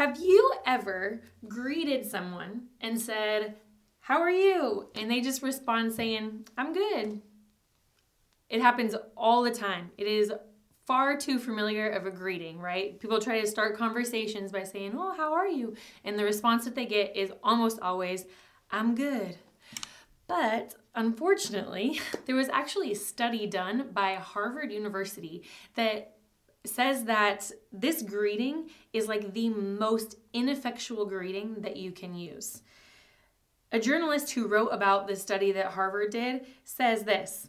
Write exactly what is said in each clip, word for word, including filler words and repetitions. Have you ever greeted someone and said, "How are you?" and they just respond saying, "I'm good"? It happens all the time. It is far too familiar of a greeting, right? People try to start conversations by saying, "Well, how are you?" And the response that they get is almost always, "I'm good." But unfortunately, there was actually a study done by Harvard University that says that this greeting is like the most ineffectual greeting that you can use. A journalist who wrote about the study that Harvard did says this: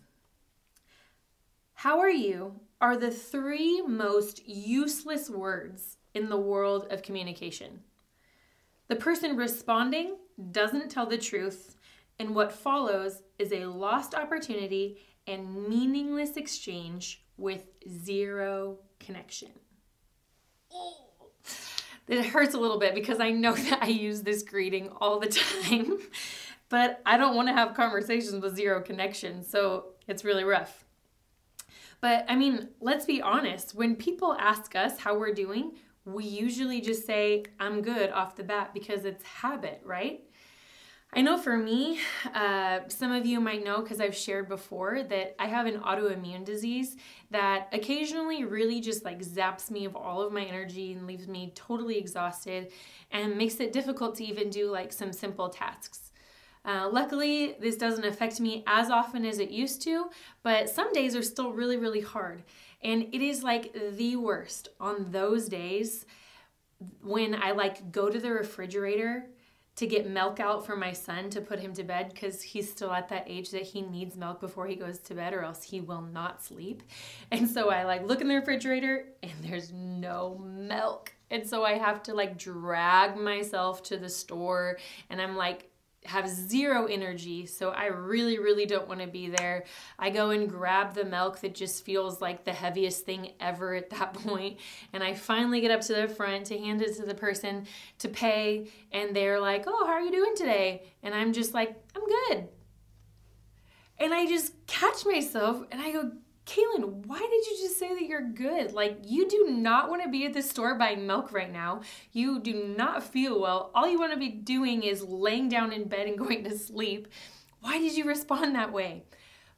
"How are you are the three most useless words in the world of communication. The person responding doesn't tell the truth, and what follows is a lost opportunity and meaningless exchange with zero connection." Oh. It hurts a little bit because I know that I use this greeting all the time, but I don't want to have conversations with zero connection, so it's really rough. But I mean, let's be honest. When people ask us how we're doing, we usually just say, "I'm good" off the bat because it's habit, right? I know for me, uh, some of you might know because I've shared before that I have an autoimmune disease that occasionally really just like zaps me of all of my energy and leaves me totally exhausted and makes it difficult to even do like some simple tasks. Uh, luckily, this doesn't affect me as often as it used to, but some days are still really, really hard. And it is like the worst on those days when I like go to the refrigerator to get milk out for my son to put him to bed, because he's still at that age that he needs milk before he goes to bed or else he will not sleep. And so I like look in the refrigerator and there's no milk. And so I have to like drag myself to the store, and I'm like, have zero energy. So I really, really don't want to be there. I go and grab the milk that just feels like the heaviest thing ever at that point. And I finally get up to the front to hand it to the person to pay. And they're like, "Oh, how are you doing today?" And I'm just like, "I'm good." And I just catch myself and I go, "Kaylin, why did you just say that you're good? Like, you do not want to be at the store buying milk right now. You do not feel well. All you want to be doing is laying down in bed and going to sleep. Why did you respond that way?"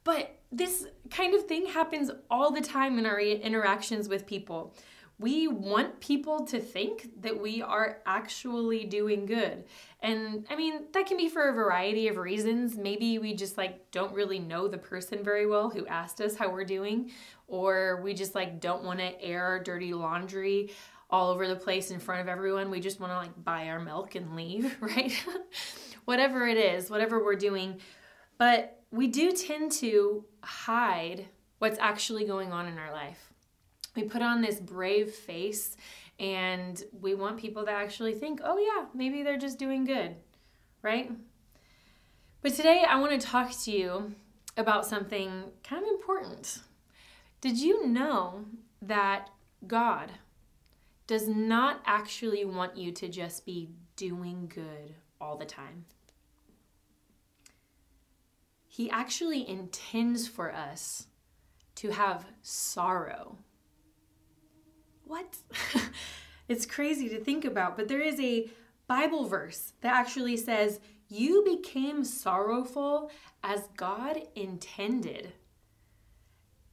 But this kind of thing happens all the time in our interactions with people. We want people to think that we are actually doing good. And I mean, that can be for a variety of reasons. Maybe we just like don't really know the person very well who asked us how we're doing, or we just like don't want to air our dirty laundry all over the place in front of everyone. We just want to like buy our milk and leave, right? Whatever it is, whatever we're doing. But we do tend to hide what's actually going on in our life. We put on this brave face and we want people to actually think, "Oh yeah, maybe they're just doing good," right? But today I want to talk to you about something kind of important. Did you know that God does not actually want you to just be doing good all the time? He actually intends for us to have sorrow. What? It's crazy to think about, but there is a Bible verse that actually says, "You became sorrowful as God intended."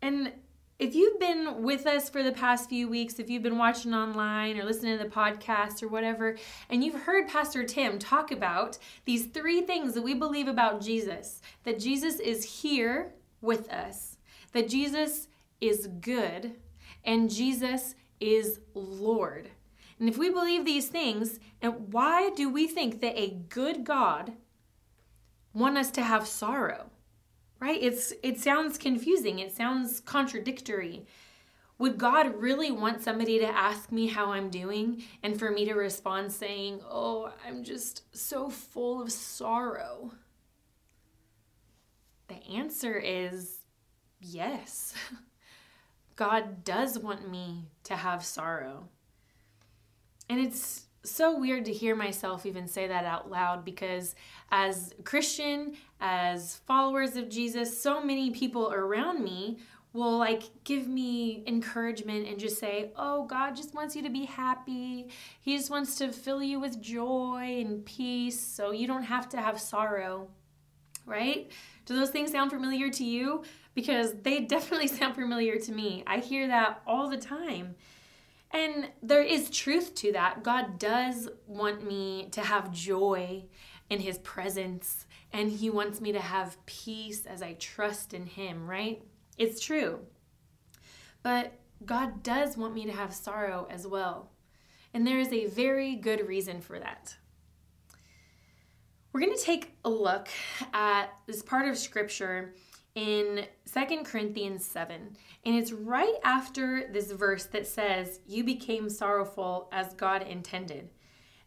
And if you've been with us for the past few weeks, if you've been watching online or listening to the podcast or whatever, and you've heard Pastor Tim talk about these three things that we believe about Jesus, that Jesus is here with us, that Jesus is good, and Jesus is Lord. And if we believe these things, and why do we think that a good God wants us to have sorrow? Right? It's it sounds confusing. It sounds contradictory. Would God really want somebody to ask me how I'm doing and for me to respond saying, "Oh, I'm just so full of sorrow"? The answer is yes. God does want me to have sorrow. And it's so weird to hear myself even say that out loud, because as Christian, as followers of Jesus, so many people around me will like give me encouragement and just say, oh, God just wants you to be happy. He just wants to fill you with joy and peace so you don't have to have sorrow, right? Do those things sound familiar to you? Because they definitely sound familiar to me. I hear that all the time. And there is truth to that. God does want me to have joy in his presence, and he wants me to have peace as I trust in him, right? It's true. But God does want me to have sorrow as well. And there is a very good reason for that. We're going to take a look at this part of Scripture in Second Corinthians seven. And it's right after this verse that says, you became sorrowful as God intended.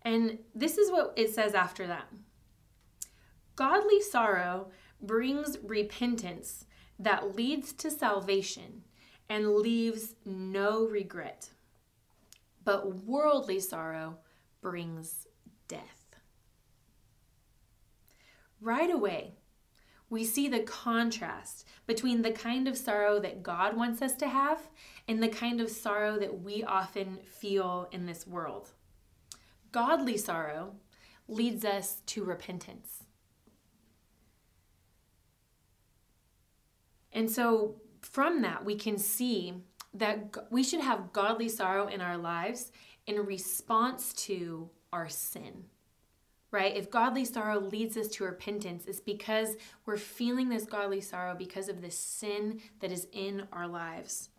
And this is what it says after that. Godly sorrow brings repentance that leads to salvation and leaves no regret. But worldly sorrow brings death. Right away, we see the contrast between the kind of sorrow that God wants us to have and the kind of sorrow that we often feel in this world. Godly sorrow leads us to repentance. And so from that, we can see that we should have godly sorrow in our lives in response to our sin, right? If godly sorrow leads us to repentance, it's because we're feeling this godly sorrow because of this sin that is in our lives.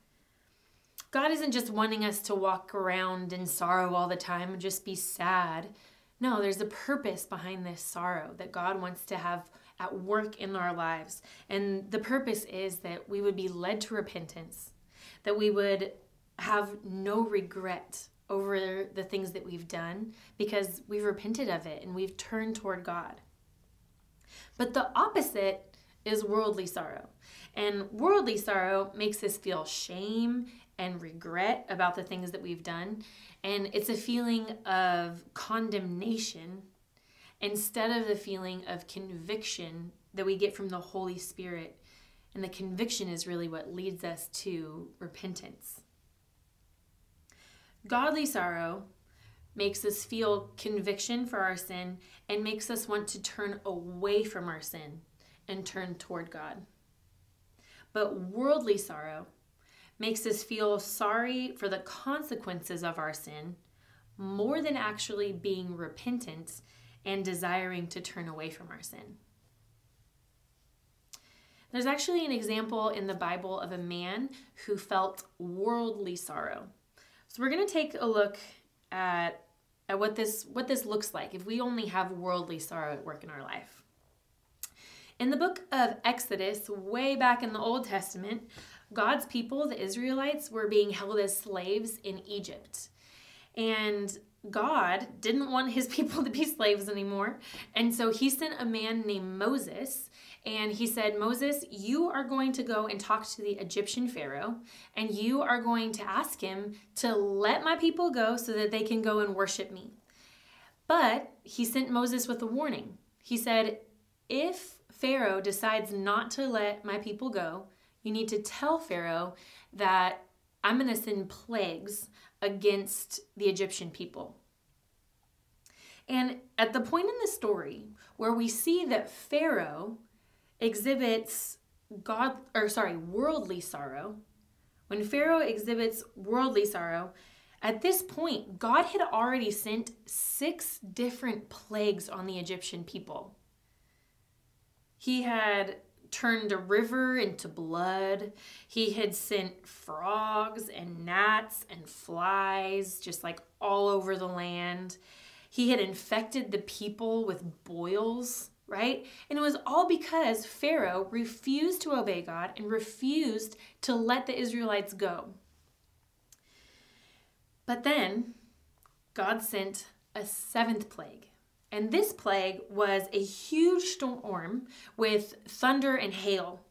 God isn't just wanting us to walk around in sorrow all the time and just be sad. No, there's a purpose behind this sorrow that God wants to have at work in our lives. And the purpose is that we would be led to repentance, that we would have no regret over the things that we've done because we've repented of it and we've turned toward God. But the opposite is worldly sorrow. And worldly sorrow makes us feel shame and regret about the things that we've done. And it's a feeling of condemnation instead of the feeling of conviction that we get from the Holy Spirit. And the conviction is really what leads us to repentance. Godly sorrow makes us feel conviction for our sin and makes us want to turn away from our sin and turn toward God. But worldly sorrow makes us feel sorry for the consequences of our sin more than actually being repentant and desiring to turn away from our sin. There's actually an example in the Bible of a man who felt worldly sorrow. So we're going to take a look at, at what this, what this looks like if we only have worldly sorrow at work in our life. In the book of Exodus, way back in the Old Testament, God's people, the Israelites, were being held as slaves in Egypt. And God didn't want his people to be slaves anymore, and so he sent a man named Moses, and he said, Moses, you are going to go and talk to the Egyptian Pharaoh, and you are going to ask him to let my people go so that they can go and worship me. But he sent Moses with a warning. He said, if Pharaoh decides not to let my people go, you need to tell Pharaoh that I'm going to send plagues against the Egyptian people. And at the point in the story where we see that Pharaoh exhibits God, or sorry, worldly sorrow, when Pharaoh exhibits worldly sorrow, at this point, God had already sent six different plagues on the Egyptian people. He had turned a river into blood. He had sent frogs and gnats and flies just like all over the land. He had infected the people with boils, right? And it was all because Pharaoh refused to obey God and refused to let the Israelites go. But then God sent a seventh plague. And this plague was a huge storm with thunder and hail.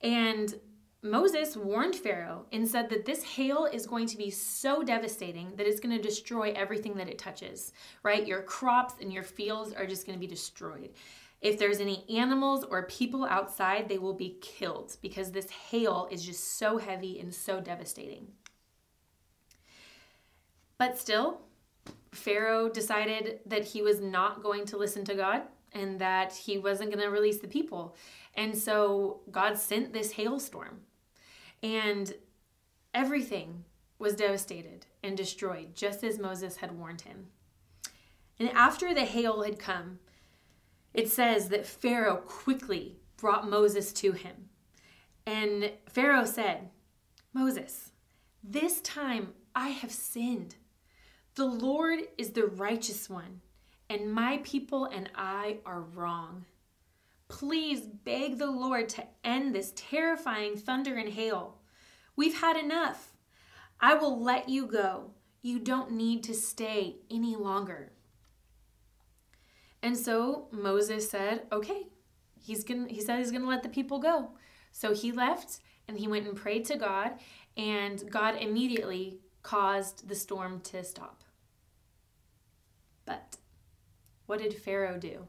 And Moses warned Pharaoh and said that this hail is going to be so devastating that it's going to destroy everything that it touches, right? Your crops and your fields are just going to be destroyed. If there's any animals or people outside, they will be killed because this hail is just so heavy and so devastating. But still, Pharaoh decided that he was not going to listen to God and that he wasn't going to release the people. And so God sent this hailstorm, and everything was devastated and destroyed, just as Moses had warned him. And after the hail had come, it says that Pharaoh quickly brought Moses to him. And Pharaoh said, "Moses, this time I have sinned. The Lord is the righteous one, and my people and I are wrong. Please beg the Lord to end this terrifying thunder and hail. We've had enough. I will let you go. You don't need to stay any longer." And so Moses said, okay, he's gonna, he said he's going to let the people go. So he left and he went and prayed to God, and God immediately caused the storm to stop. But what did Pharaoh do?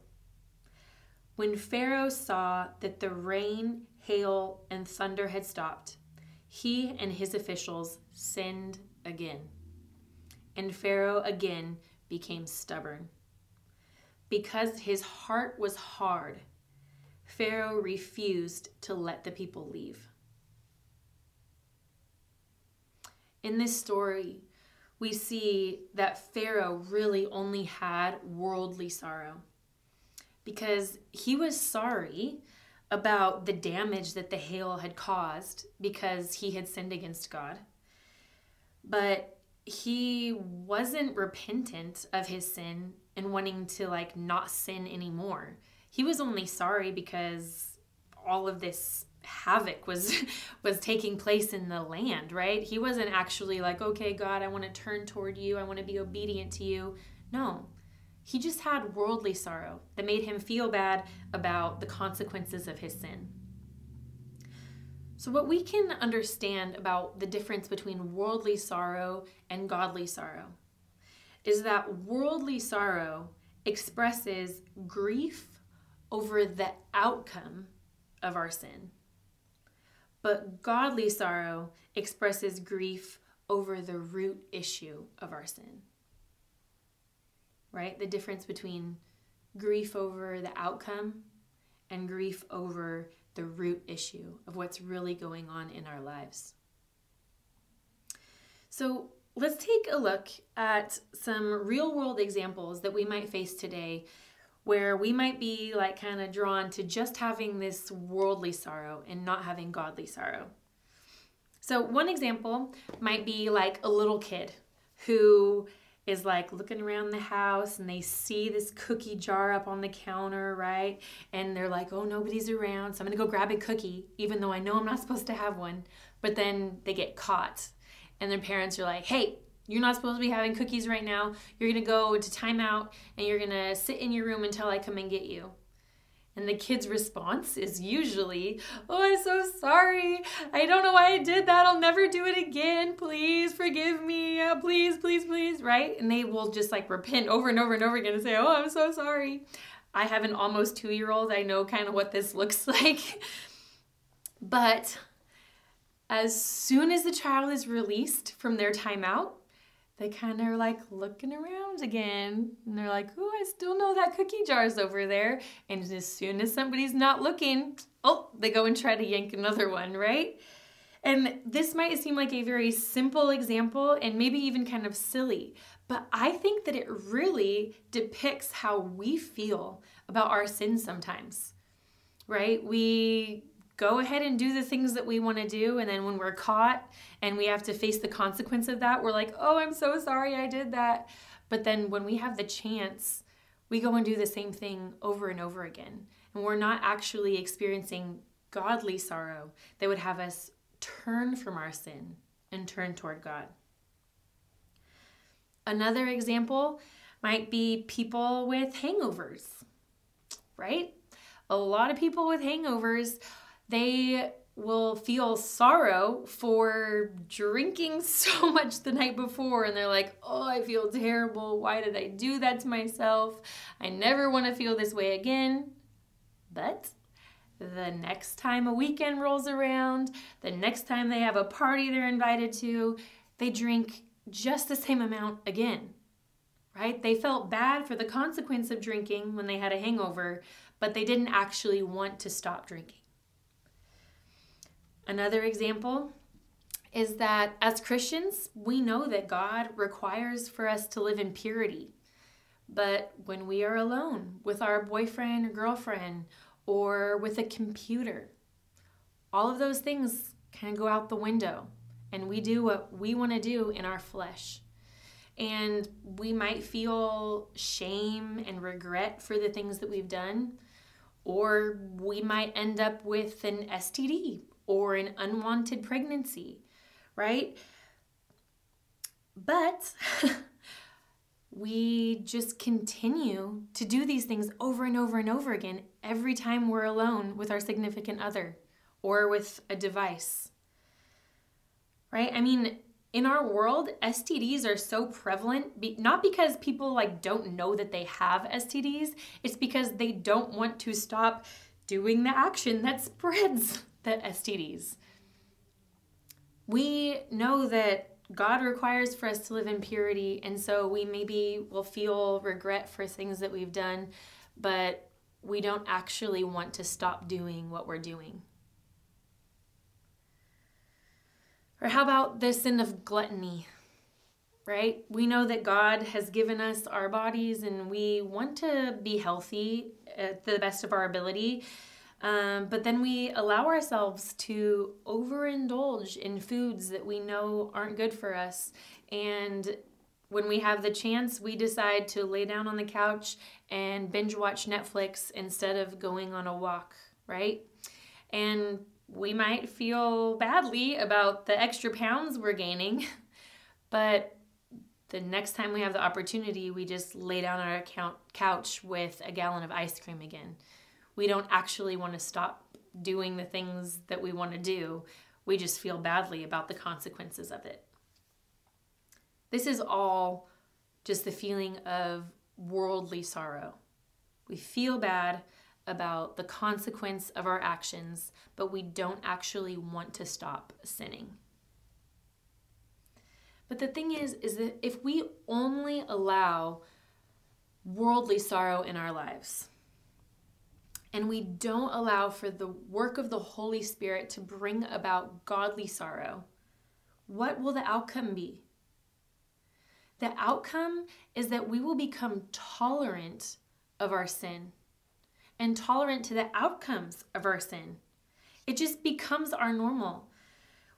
When Pharaoh saw that the rain, hail, and thunder had stopped, he and his officials sinned again. And Pharaoh again became stubborn. Because his heart was hard, Pharaoh refused to let the people leave. In this story, we see that Pharaoh really only had worldly sorrow, because he was sorry about the damage that the hail had caused because he had sinned against God. But he wasn't repentant of his sin and wanting to like not sin anymore. He was only sorry because all of this havoc was was taking place in the land, right? He wasn't actually like, okay, God, I want to turn toward you. I want to be obedient to you. No, he just had worldly sorrow that made him feel bad about the consequences of his sin. So what we can understand about the difference between worldly sorrow and godly sorrow is that worldly sorrow expresses grief over the outcome of our sin. But godly sorrow expresses grief over the root issue of our sin. Right? The difference between grief over the outcome and grief over the root issue of what's really going on in our lives. So, let's take a look at some real-world examples that we might face today where we might be like kind of drawn to just having this worldly sorrow and not having godly sorrow. So one example might be like a little kid who is like looking around the house and they see this cookie jar up on the counter, right? And they're like, oh, nobody's around, so I'm gonna go grab a cookie, even though I know I'm not supposed to have one. But then they get caught. And their parents are like, hey, you're not supposed to be having cookies right now. You're going to go to timeout and you're going to sit in your room until I come and get you. And the kid's response is usually, oh, I'm so sorry. I don't know why I did that. I'll never do it again. Please forgive me. Please, please, please. Right? And they will just like repent over and over and over again and say, oh, I'm so sorry. I have an almost two-year-old. I know kind of what this looks like. But as soon as the child is released from their timeout, they kind of are like looking around again. And they're like, oh, I still know that cookie jar's over there. And as soon as somebody's not looking, oh, they go and try to yank another one, right? And this might seem like a very simple example and maybe even kind of silly, but I think that it really depicts how we feel about our sins sometimes, right? We go ahead and do the things that we want to do, and then when we're caught and we have to face the consequence of that, we're like, oh, I'm so sorry I did that. But then when we have the chance, we go and do the same thing over and over again. And we're not actually experiencing godly sorrow that would have us turn from our sin and turn toward God. Another example might be people with hangovers, right? A lot of people with hangovers, they will feel sorrow for drinking so much the night before, and they're like, oh, I feel terrible. Why did I do that to myself? I never want to feel this way again. But the next time a weekend rolls around, the next time they have a party they're invited to, they drink just the same amount again, right? They felt bad for the consequence of drinking when they had a hangover, but they didn't actually want to stop drinking. Another example is that as Christians, we know that God requires for us to live in purity. But when we are alone with our boyfriend or girlfriend or with a computer, all of those things kind of go out the window and we do what we want to do in our flesh. And we might feel shame and regret for the things that we've done, or we might end up with an S T D or an unwanted pregnancy, right? But we just continue to do these things over and over and over again every time we're alone with our significant other or with a device, right? I mean, in our world, S T Ds are so prevalent, be- not because people like don't know that they have S T Ds, it's because they don't want to stop doing the action that spreads the S T Ds. We know that God requires for us to live in purity, and so we maybe will feel regret for things that we've done, but we don't actually want to stop doing what we're doing. Or how about the sin of gluttony, right? We know that God has given us our bodies, and we want to be healthy at the best of our ability, Um, but then we allow ourselves to overindulge in foods that we know aren't good for us. And when we have the chance, we decide to lay down on the couch and binge watch Netflix instead of going on a walk, right? And we might feel badly about the extra pounds we're gaining, but the next time we have the opportunity, we just lay down on our couch with a gallon of ice cream again. We don't actually want to stop doing the things that we want to do. We just feel badly about the consequences of it. This is all just the feeling of worldly sorrow. We feel bad about the consequence of our actions, but we don't actually want to stop sinning. But the thing is, is that if we only allow worldly sorrow in our lives, and we don't allow for the work of the Holy Spirit to bring about godly sorrow, what will the outcome be? The outcome is that we will become tolerant of our sin and tolerant to the outcomes of our sin. It just becomes our normal.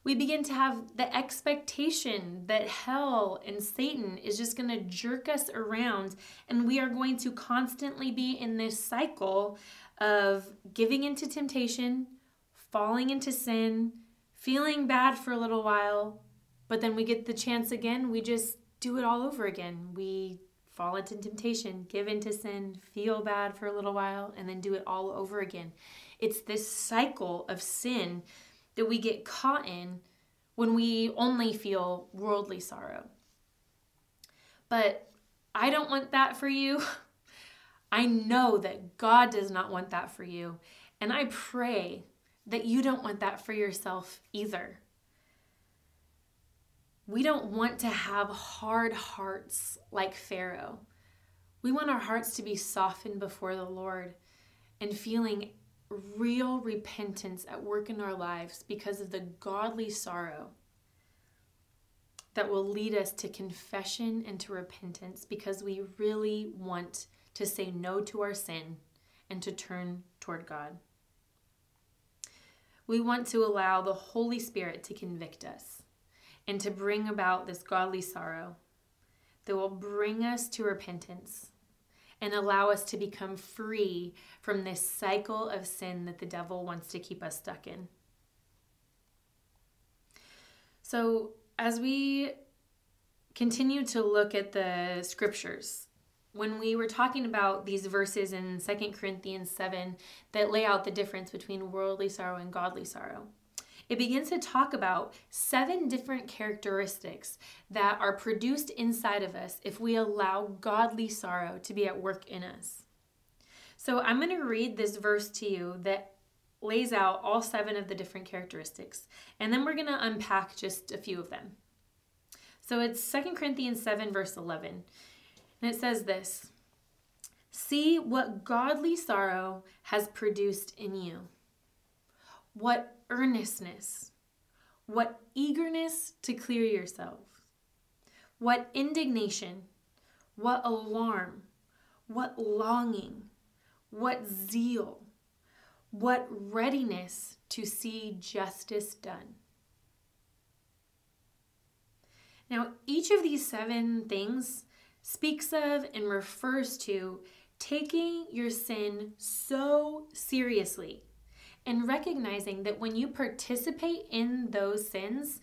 We begin to have the expectation that hell and Satan is just going to jerk us around, and we are going to constantly be in this cycle of giving into temptation, falling into sin, feeling bad for a little while, but then we get the chance again, we just do it all over again. We fall into temptation, give into sin, feel bad for a little while, and then do it all over again. It's this cycle of sin that we get caught in when we only feel worldly sorrow. But I don't want that for you. I know that God does not want that for you, and I pray that you don't want that for yourself either. We don't want to have hard hearts like Pharaoh. We want our hearts to be softened before the Lord and feeling real repentance at work in our lives because of the godly sorrow that will lead us to confession and to repentance, because we really want to say no to our sin and to turn toward God. We want to allow the Holy Spirit to convict us and to bring about this godly sorrow that will bring us to repentance and allow us to become free from this cycle of sin that the devil wants to keep us stuck in. So as we continue to look at the scriptures, when we were talking about these verses in Second Corinthians seven that lay out the difference between worldly sorrow and godly sorrow, it begins to talk about seven different characteristics that are produced inside of us if we allow godly sorrow to be at work in us. So I'm going to read this verse to you that lays out all seven of the different characteristics, and then we're going to unpack just a few of them. So it's Second Corinthians seven, verse eleven, and it says this: "See what godly sorrow has produced in you, what earnestness, what eagerness to clear yourself, what indignation, what alarm, what longing, what zeal, what readiness to see justice done." Now, each of these seven things speaks of and refers to taking your sin so seriously and recognizing that when you participate in those sins,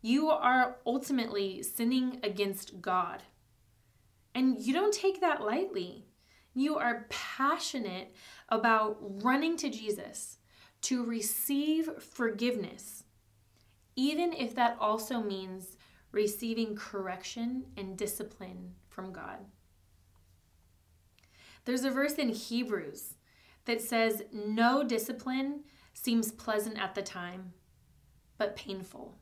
you are ultimately sinning against God. And you don't take that lightly. You are passionate about running to Jesus to receive forgiveness, even if that also means receiving correction and discipline from God. There's a verse in Hebrews that says, "No discipline seems pleasant at the time, but painful.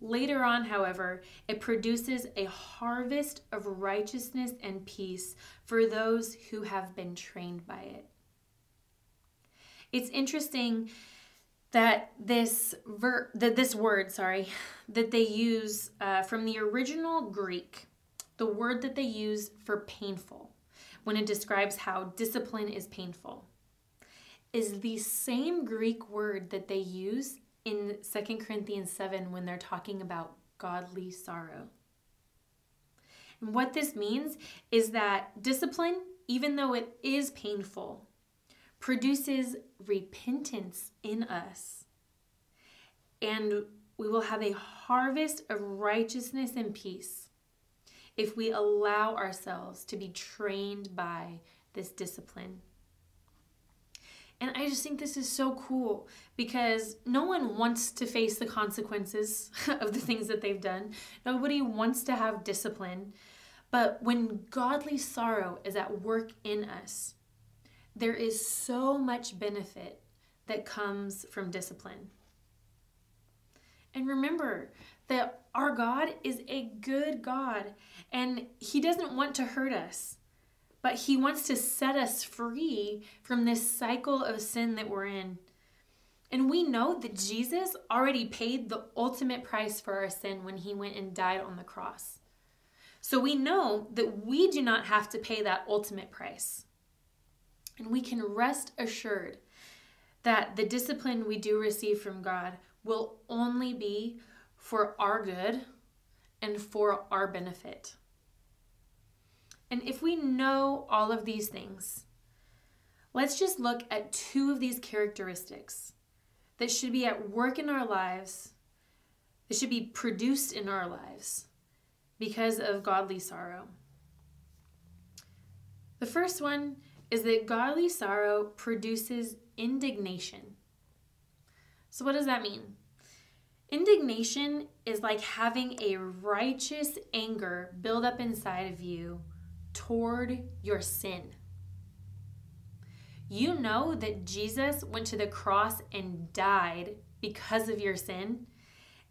Later on, however, it produces a harvest of righteousness and peace for those who have been trained by it." It's interesting that this ver- that this word, sorry, that they use uh, from the original Greek, the word that they use for painful, when it describes how discipline is painful, is the same Greek word that they use in Second Corinthians seven when they're talking about godly sorrow. And what this means is that discipline, even though it is painful, produces repentance in us, and we will have a harvest of righteousness and peace if we allow ourselves to be trained by this discipline. And I just think this is so cool, because no one wants to face the consequences of the things that they've done. Nobody wants to have discipline. But when godly sorrow is at work in us, there is so much benefit that comes from discipline. And remember that our God is a good God, and He doesn't want to hurt us, but He wants to set us free from this cycle of sin that we're in. And we know that Jesus already paid the ultimate price for our sin when He went and died on the cross. So we know that we do not have to pay that ultimate price. And we can rest assured that the discipline we do receive from God will only be for our good and for our benefit. And if we know all of these things, let's just look at two of these characteristics that should be at work in our lives, that should be produced in our lives because of godly sorrow. The first one is that godly sorrow produces indignation. So what does that mean? Indignation is like having a righteous anger build up inside of you toward your sin. You know that Jesus went to the cross and died because of your sin,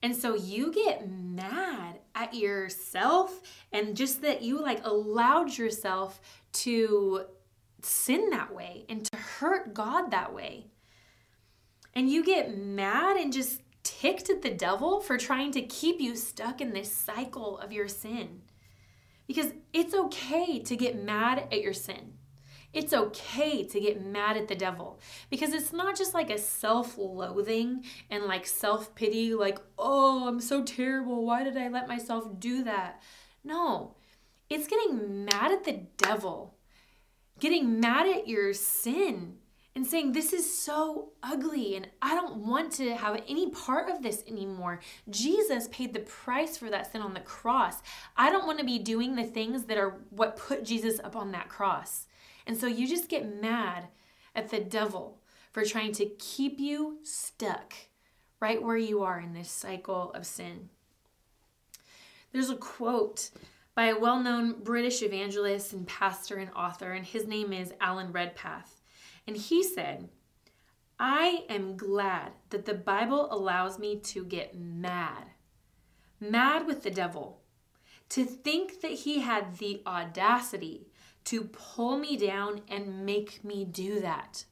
and so you get mad at yourself and just that you like allowed yourself to sin that way and to hurt God that way. And you get mad and just ticked at the devil for trying to keep you stuck in this cycle of your sin. Because it's okay to get mad at your sin. It's okay to get mad at the devil. Because it's not just like a self-loathing and like self-pity, like, oh, I'm so terrible, why did I let myself do that? No, it's getting mad at the devil, getting mad at your sin, and saying, this is so ugly and I don't want to have any part of this anymore. Jesus paid the price for that sin on the cross. I don't want to be doing the things that are what put Jesus up on that cross. And so you just get mad at the devil for trying to keep you stuck right where you are in this cycle of sin. There's a quote by a well-known British evangelist and pastor and author, and his name is Alan Redpath. And he said, "I am glad that the Bible allows me to get mad, mad with the devil, to think that he had the audacity to pull me down and make me do that.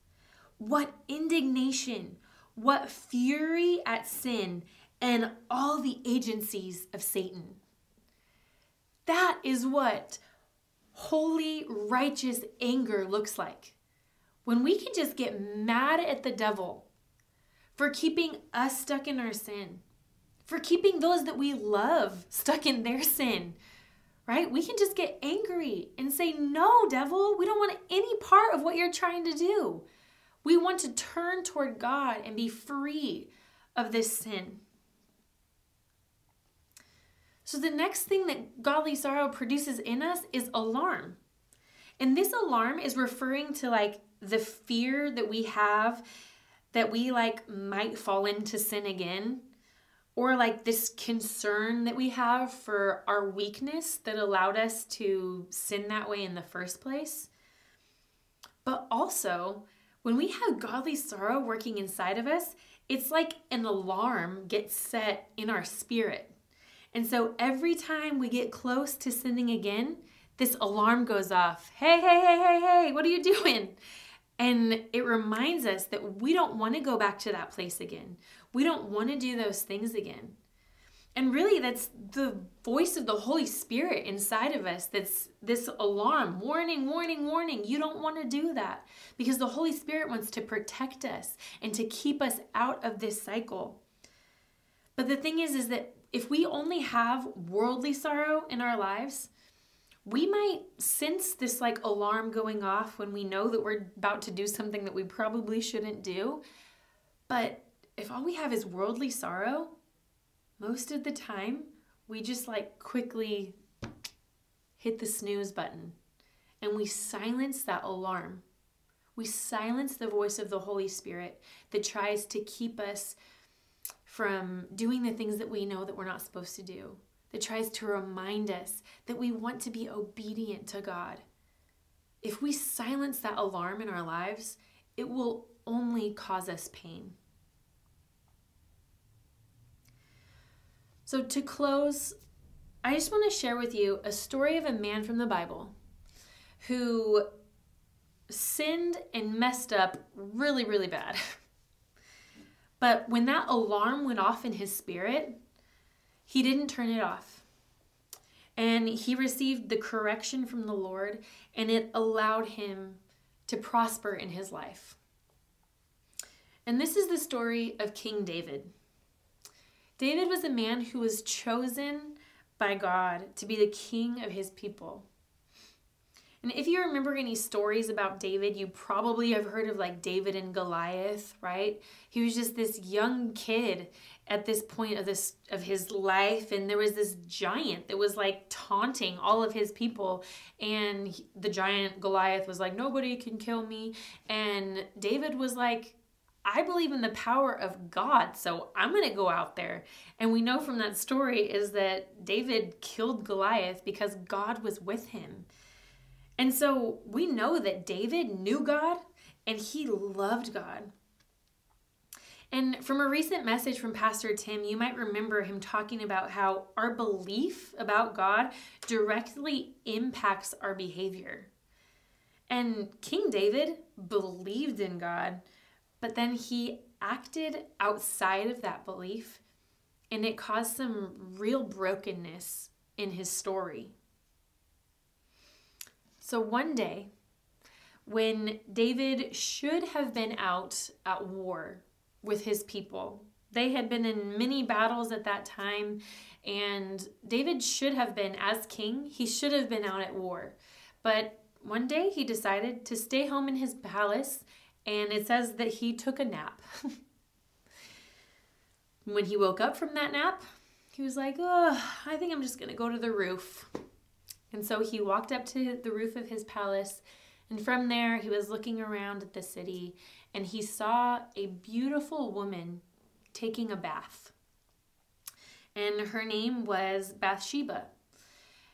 What indignation, what fury at sin and all the agencies of Satan." That is what holy, righteous anger looks like. When we can just get mad at the devil for keeping us stuck in our sin, for keeping those that we love stuck in their sin, right? We can just get angry and say, "No, devil, we don't want any part of what you're trying to do. We want to turn toward God and be free of this sin." So the next thing that godly sorrow produces in us is alarm. And this alarm is referring to like the fear that we have that we like might fall into sin again, or like this concern that we have for our weakness that allowed us to sin that way in the first place. But also, when we have godly sorrow working inside of us, it's like an alarm gets set in our spirit. And so every time we get close to sinning again, this alarm goes off. Hey, hey, hey, hey, hey, what are you doing? And it reminds us that we don't want to go back to that place again. We don't want to do those things again. And really, that's the voice of the Holy Spirit inside of us. That's this alarm, warning, warning, warning. You don't want to do that, because the Holy Spirit wants to protect us and to keep us out of this cycle. But the thing is, is that if we only have worldly sorrow in our lives, we might sense this like alarm going off when we know that we're about to do something that we probably shouldn't do. But if all we have is worldly sorrow, most of the time we just like quickly hit the snooze button and we silence that alarm. We silence the voice of the Holy Spirit that tries to keep us from doing the things that we know that we're not supposed to do, that tries to remind us that we want to be obedient to God. If we silence that alarm in our lives, it will only cause us pain. So to close, I just want to share with you a story of a man from the Bible who sinned and messed up really, really bad. But when that alarm went off in his spirit, he didn't turn it off. And he received the correction from the Lord, and it allowed him to prosper in his life. And this is the story of King David. David was a man who was chosen by God to be the king of his people. And if you remember any stories about David, you probably have heard of like David and Goliath, right? He was just this young kid at this point of this of his life, and there was this giant that was like taunting all of his people, and he, the giant Goliath was like, "Nobody can kill me." And David was like, "I believe in the power of God, so I'm going to go out there." And we know from that story is that David killed Goliath because God was with him. And so we know that David knew God and he loved God. And from a recent message from Pastor Tim, you might remember him talking about how our belief about God directly impacts our behavior. And King David believed in God, but then he acted outside of that belief, and it caused some real brokenness in his story. So one day, when David should have been out at war with his people, they had been in many battles at that time, and David should have been, as king, he should have been out at war. But one day he decided to stay home in his palace, and it says that he took a nap. When he woke up from that nap, he was like, "Oh, I think I'm just going to go to the roof." And so he walked up to the roof of his palace, and from there he was looking around at the city, and he saw a beautiful woman taking a bath. And her name was Bathsheba.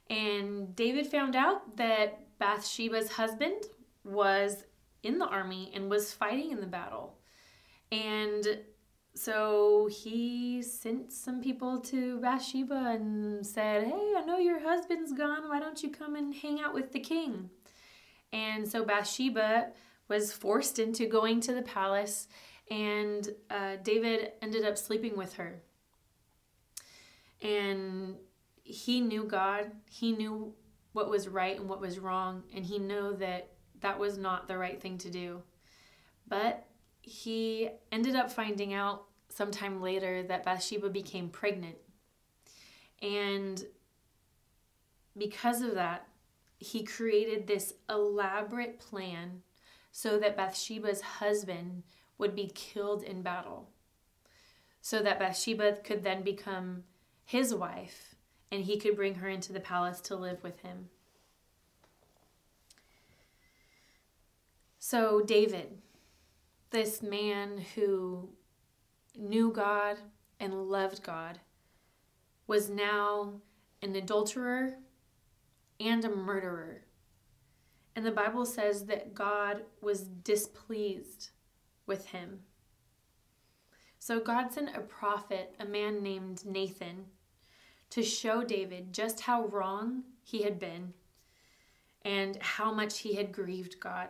And David found out that Bathsheba's husband was in the army and was fighting in the battle. And so he sent some people to Bathsheba and said, "Hey, I know your husband's gone. Why don't you come and hang out with the king?" And so Bathsheba was forced into going to the palace, and uh, David ended up sleeping with her. And he knew God. He knew what was right and what was wrong, and he knew that that was not the right thing to do. But he ended up finding out sometime later that Bathsheba became pregnant. And because of that, he created this elaborate plan so that Bathsheba's husband would be killed in battle, so that Bathsheba could then become his wife, and he could bring her into the palace to live with him. So David, this man who knew God and loved God, was now an adulterer and a murderer. And the Bible says that God was displeased with him. So God sent a prophet, a man named Nathan, to show David just how wrong he had been and how much he had grieved God.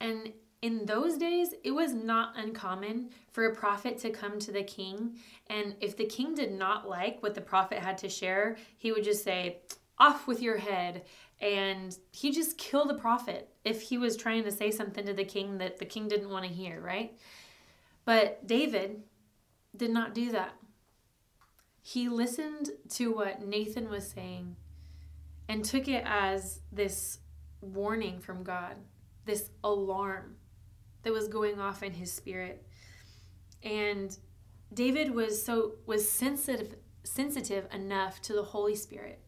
And in those days, it was not uncommon for a prophet to come to the king, and if the king did not like what the prophet had to share, he would just say, "Off with your head," and he just killed the prophet if he was trying to say something to the king that the king didn't want to hear, right? But David did not do that. He listened to what Nathan was saying and took it as this warning from God, this alarm that was going off in his spirit. And David was so was sensitive sensitive enough to the Holy Spirit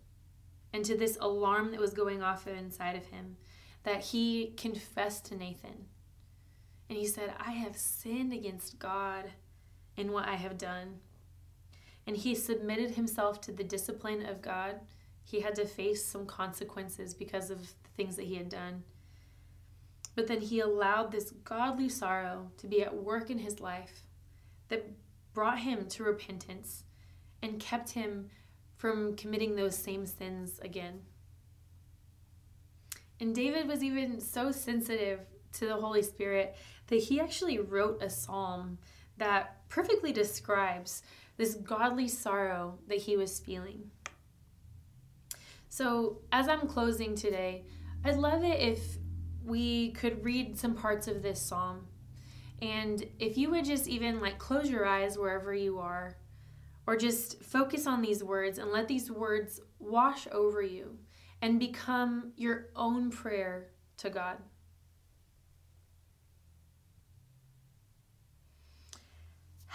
and to this alarm that was going off inside of him that he confessed to Nathan. And he said, "I have sinned against God in what I have done." And he submitted himself to the discipline of God. He had to face some consequences because of the things that he had done. But then he allowed this godly sorrow to be at work in his life that brought him to repentance and kept him from committing those same sins again. And David was even so sensitive to the Holy Spirit that he actually wrote a psalm that perfectly describes this godly sorrow that he was feeling. So as I'm closing today, I'd love it if we could read some parts of this psalm. And if you would just even like close your eyes wherever you are, or just focus on these words and let these words wash over you and become your own prayer to God.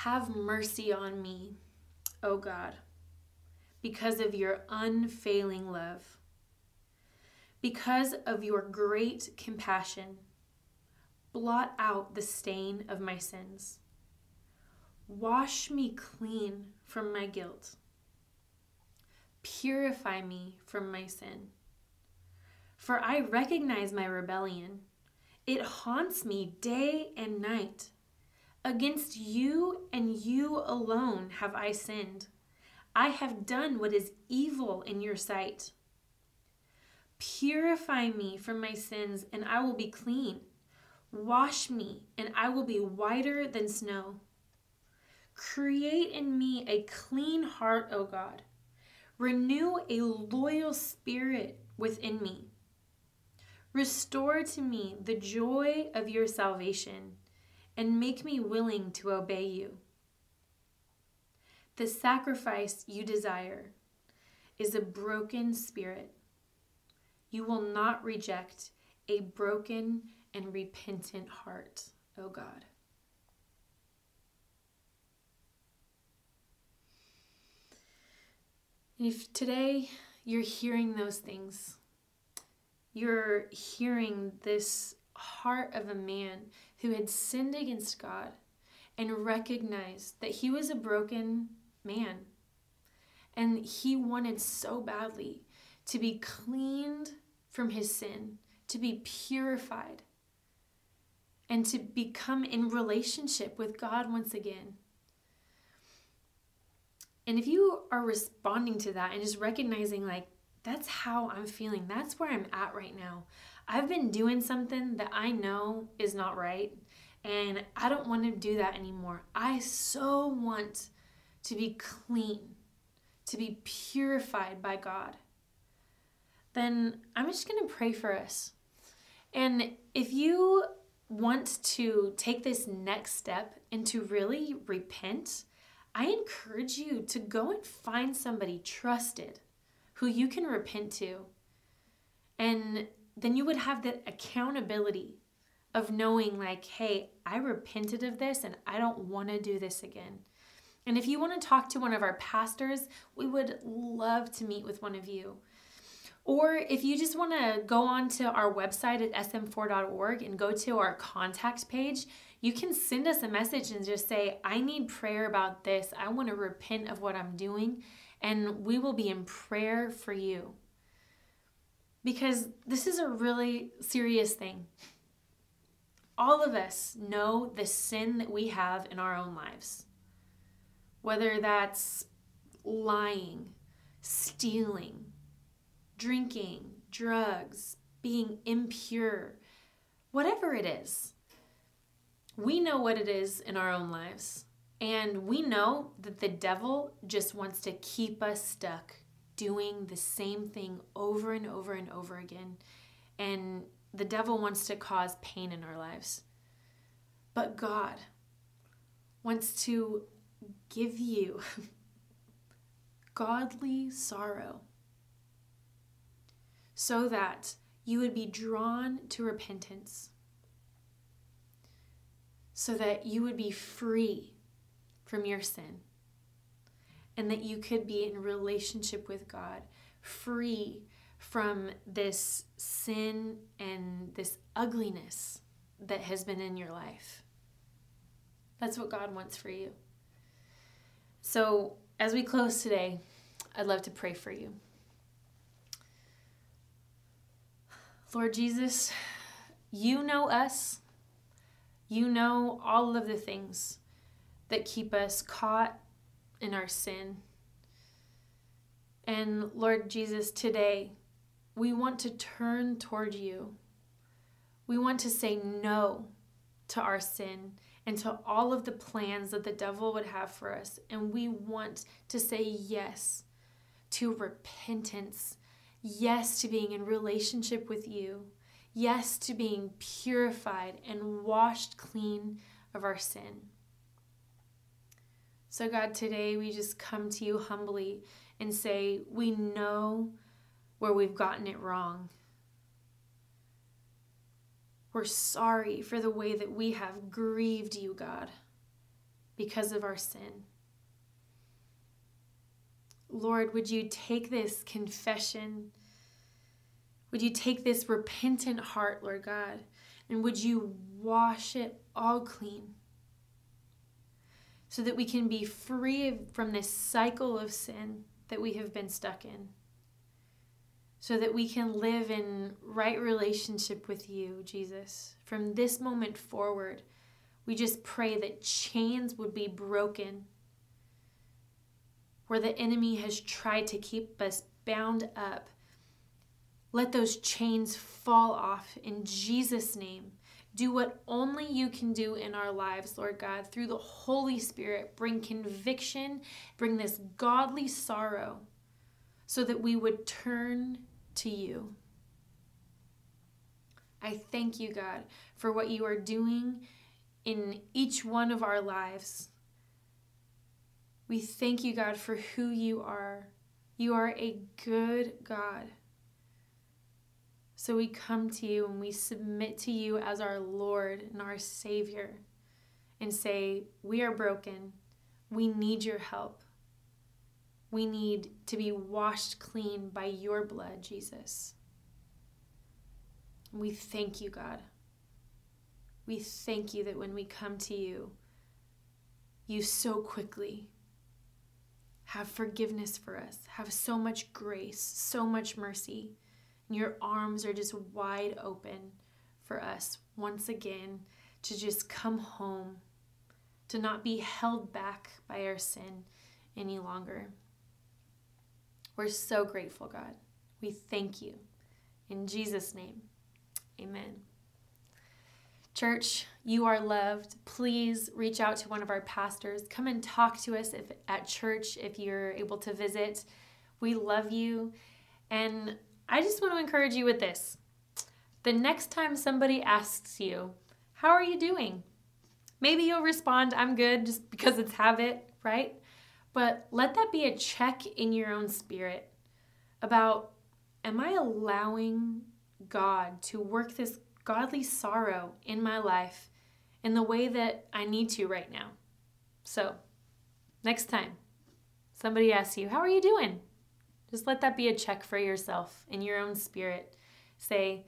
Have mercy on me, O God, because of your unfailing love. Because of your great compassion, blot out the stain of my sins. Wash me clean from my guilt. Purify me from my sin. For I recognize my rebellion. It haunts me day and night. Against you and you alone have I sinned. I have done what is evil in your sight. Purify me from my sins, and I will be clean. Wash me, and I will be whiter than snow. Create in me a clean heart, O God. Renew a loyal spirit within me. Restore to me the joy of your salvation, and make me willing to obey you. The sacrifice you desire is a broken spirit. You will not reject a broken and repentant heart, O God. And if today you're hearing those things, you're hearing this heart of a man who had sinned against God and recognized that he was a broken man And he wanted so badly to be cleaned from his sin, to be purified, and to become in relationship with God once again. And if you are responding to that and just recognizing, like, that's how I'm feeling, that's where I'm at right now. I've been doing something that I know is not right, and I don't want to do that anymore. I so want to be clean, to be purified by God. Then I'm just going to pray for us. And if you want to take this next step and to really repent, I encourage you to go and find somebody trusted who you can repent to. And then you would have that accountability of knowing, like, hey, I repented of this and I don't want to do this again. And if you want to talk to one of our pastors, we would love to meet with one of you. Or if you just want to go on to our website at s m four dot org and go to our contact page, you can send us a message and just say, I need prayer about this. I want to repent of what I'm doing. And we will be in prayer for you. Because this is a really serious thing. All of us know the sin that we have in our own lives. Whether that's lying, stealing, drinking, drugs, being impure, whatever it is. We know what it is in our own lives. And we know that the devil just wants to keep us stuck doing the same thing over and over and over again. And the devil wants to cause pain in our lives. But God wants to give you godly sorrow so that you would be drawn to repentance, so that you would be free from your sin, and that you could be in relationship with God, free from this sin and this ugliness that has been in your life. That's what God wants for you. So as we close today, I'd love to pray for you. Lord Jesus, you know us. You know all of the things that keep us caught in our sin. And Lord Jesus, today we want to turn toward you. We want to say no to our sin and to all of the plans that the devil would have for us. And we want to say yes to repentance, yes to being in relationship with you, yes to being purified and washed clean of our sin. So God, today we just come to you humbly and say, we know where we've gotten it wrong. We're sorry for the way that we have grieved you, God, because of our sin. Lord, would you take this confession? Would you take this repentant heart, Lord God, and would you wash it all clean so that we can be free from this cycle of sin that we have been stuck in, so that we can live in right relationship with you, Jesus. From this moment forward, we just pray that chains would be broken where the enemy has tried to keep us bound up. Let those chains fall off in Jesus' name. Do what only you can do in our lives, Lord God. Through the Holy Spirit, bring conviction, bring this godly sorrow so that we would turn to you. I thank you, God, for what you are doing in each one of our lives. We thank you, God, for who you are. You are a good God. So we come to you and we submit to you as our Lord and our Savior and say, we are broken. We need your help. We need to be washed clean by your blood, Jesus. We thank you, God. We thank you that when we come to you, you so quickly have forgiveness for us, have so much grace, so much mercy. And your arms are just wide open for us once again to just come home, to not be held back by our sin any longer. We're so grateful, God. We thank you. In Jesus' name, amen. Church, you are loved. Please reach out to one of our pastors. Come and talk to us if, at church if you're able to visit. We love you. And I just want to encourage you with this. The next time somebody asks you, how are you doing? Maybe you'll respond, I'm good, just because it's habit, right? But let that be a check in your own spirit about, am I allowing God to work this godly sorrow in my life in the way that I need to right now? So next time somebody asks you, how are you doing? Just let that be a check for yourself in your own spirit. Say,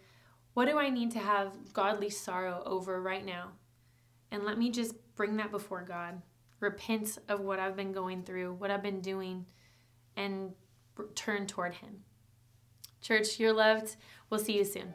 what do I need to have godly sorrow over right now? And let me just bring that before God. Repent of what I've been going through, what I've been doing, and turn toward Him. Church, you're loved. We'll see you soon.